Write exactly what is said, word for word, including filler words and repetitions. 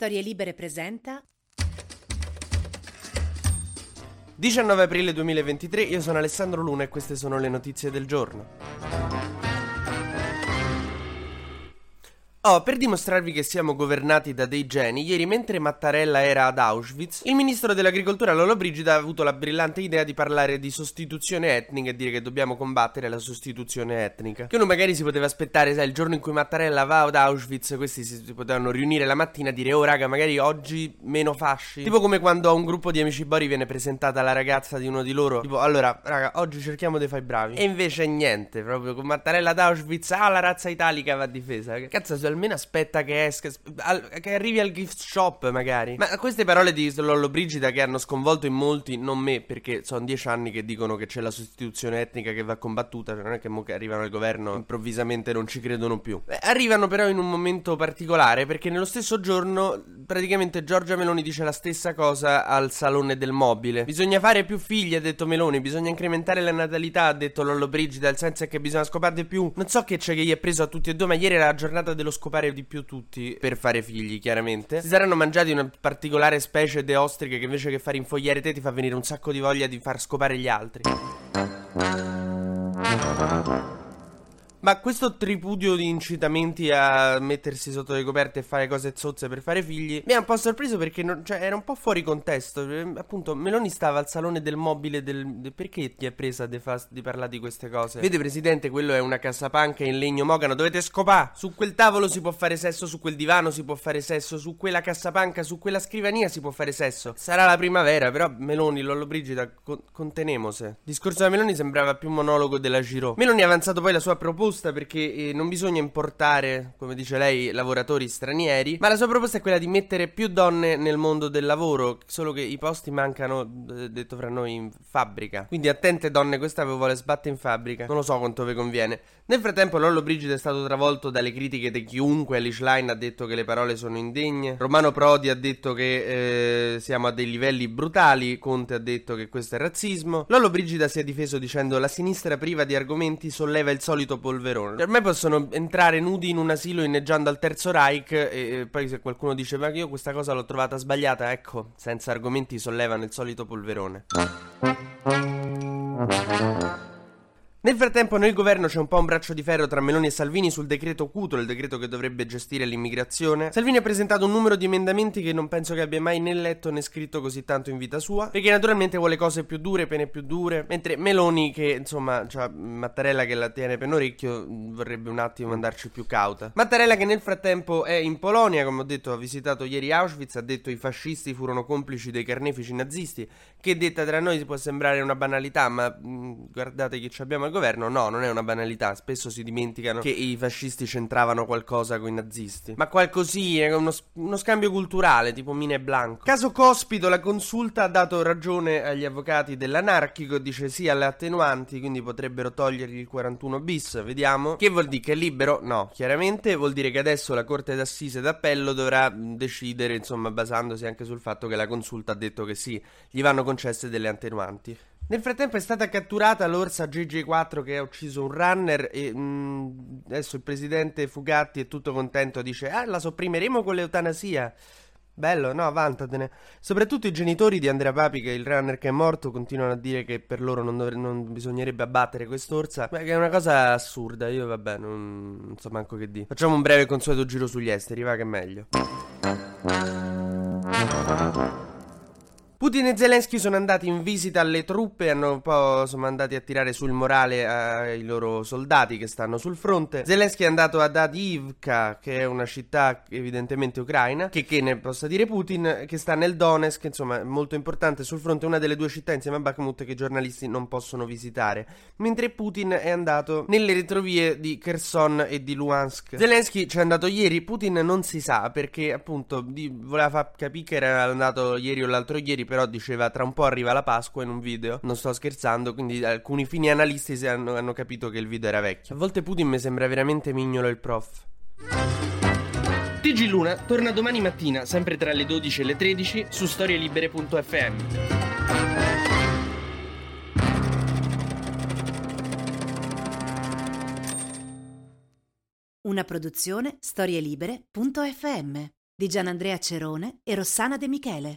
Storie libere presenta diciannove aprile duemilaventitré, io sono Alessandro Luna e queste sono le notizie del giorno. Oh, per dimostrarvi che siamo governati da dei geni, ieri mentre Mattarella era ad Auschwitz, il ministro dell'agricoltura Lollobrigida ha avuto la brillante idea di parlare di sostituzione etnica e dire che dobbiamo combattere la sostituzione etnica. Che uno magari si poteva aspettare, sai, il giorno in cui Mattarella va ad Auschwitz, questi si potevano riunire la mattina e dire "Oh raga, magari oggi meno fasci". Tipo come quando a un gruppo di amici bori viene presentata la ragazza di uno di loro, tipo "Allora, raga, oggi cerchiamo di fare bravi". E invece niente, proprio con Mattarella ad Auschwitz, ah, la razza italica va difesa. Che cazzo, almeno aspetta che esca, che arrivi al gift shop magari. Ma queste parole di Lollobrigida che hanno sconvolto in molti, non me, perché sono dieci anni che dicono che c'è la sostituzione etnica che va combattuta, cioè non è che mo che arrivano al governo improvvisamente non ci credono più. Beh, arrivano però in un momento particolare, perché nello stesso giorno praticamente Giorgia Meloni dice la stessa cosa al Salone del Mobile. Bisogna fare più figli, ha detto Meloni, bisogna incrementare la natalità, ha detto Lollobrigida, il senso è che bisogna scopare di più. Non so che c'è che gli è preso a tutti e due, ma ieri era la giornata dello scopare di più tutti per fare figli, chiaramente. Si saranno mangiati una particolare specie di ostriche che invece che far infogliare te ti fa venire un sacco di voglia di far scopare gli altri. Ma questo tripudio di incitamenti a mettersi sotto le coperte e fare cose zozze per fare figli mi ha un po' sorpreso, perché non, cioè, era un po' fuori contesto. Appunto, Meloni stava al Salone del Mobile del, de, perché ti è presa di parlare di queste cose? Vede presidente, quello è una cassapanca in legno mogano, dovete scopà. Su quel tavolo si può fare sesso, su quel divano si può fare sesso, su quella cassapanca, su quella scrivania si può fare sesso. Sarà la primavera, però Meloni, Lollobrigida, con- contenemose. Il discorso da Meloni sembrava più monologo della Giro. Meloni ha avanzato poi la sua proposta, perché eh, non bisogna importare, come dice lei, lavoratori stranieri, ma la sua proposta è quella di mettere più donne nel mondo del lavoro, solo che i posti mancano, d- detto fra noi, in fabbrica. Quindi attente donne, questa ve vuole sbattere in fabbrica, non lo so quanto vi conviene. Nel frattempo Lollobrigida è stato travolto dalle critiche di chiunque, Lich Line ha detto che le parole sono indegne, Romano Prodi ha detto che eh, siamo a dei livelli brutali, Conte ha detto che questo è razzismo, Lollobrigida si è difeso dicendo la sinistra priva di argomenti solleva il solito polverone. Per me possono entrare nudi in un asilo inneggiando al terzo Reich e, e poi se qualcuno dice ma io questa cosa l'ho trovata sbagliata, ecco, senza argomenti sollevano il solito polverone. Nel frattempo nel governo c'è un po' un braccio di ferro tra Meloni e Salvini sul decreto Cuto, il decreto che dovrebbe gestire l'immigrazione. Salvini ha presentato un numero di emendamenti che non penso che abbia mai né letto né scritto così tanto in vita sua, perché naturalmente vuole cose più dure, pene più dure, mentre Meloni, che insomma c'ha Mattarella che la tiene per un orecchio, vorrebbe un attimo andarci più cauta. Mattarella che nel frattempo è in Polonia, come ho detto ha visitato ieri Auschwitz, ha detto i fascisti furono complici dei carnefici nazisti, che detta tra noi può sembrare una banalità, ma mh, guardate che ci abbiamo al governo, no, non è una banalità, spesso si dimenticano che i fascisti c'entravano qualcosa con i nazisti, ma qualcosina, uno, uno scambio culturale tipo Mina e Blanco. Caso Cospito, la Consulta ha dato ragione agli avvocati dell'anarchico, dice sì alle attenuanti, quindi potrebbero togliergli il quarantuno bis, vediamo, che vuol dire che è libero? No, chiaramente vuol dire che adesso la Corte d'Assise d'Appello dovrà decidere, insomma, basandosi anche sul fatto che la Consulta ha detto che sì, gli vanno concesse delle attenuanti. Nel frattempo è stata catturata l'orsa G G quattro che ha ucciso un runner e mh, adesso il presidente Fugatti è tutto contento, dice ah la sopprimeremo con l'eutanasia. Bello, no, vantatene. Soprattutto i genitori di Andrea Papi, che è il runner che è morto, continuano a dire che per loro non, dovre- non bisognerebbe abbattere quest'orsa, ma che è una cosa assurda. Io vabbè non, non so manco che dire. Facciamo un breve consueto giro sugli esteri, va che è meglio. Putin e Zelensky sono andati in visita alle truppe, hanno un po', sono andati a tirare sul morale ai loro soldati che stanno sul fronte. Zelensky è andato ad Avdivka, che è una città evidentemente ucraina, che che ne possa dire Putin, che sta nel Donetsk, insomma molto importante sul fronte, una delle due città insieme a Bakhmut che i giornalisti non possono visitare, mentre Putin è andato nelle retrovie di Kherson e di Luhansk. Zelensky c'è andato ieri, Putin non si sa, perché appunto di, voleva far capire che era andato ieri o l'altro ieri, però diceva tra un po' arriva la Pasqua in un video, non sto scherzando, quindi alcuni fini analisti si hanno, hanno capito che il video era vecchio. A volte Putin mi sembra veramente mignolo il prof. T G Luna torna domani mattina, sempre tra le dodici e le tredici, su storie libere punto effe emme. Una produzione storie libere punto effe emme. di Gianandrea Cerone e Rossana De Michele.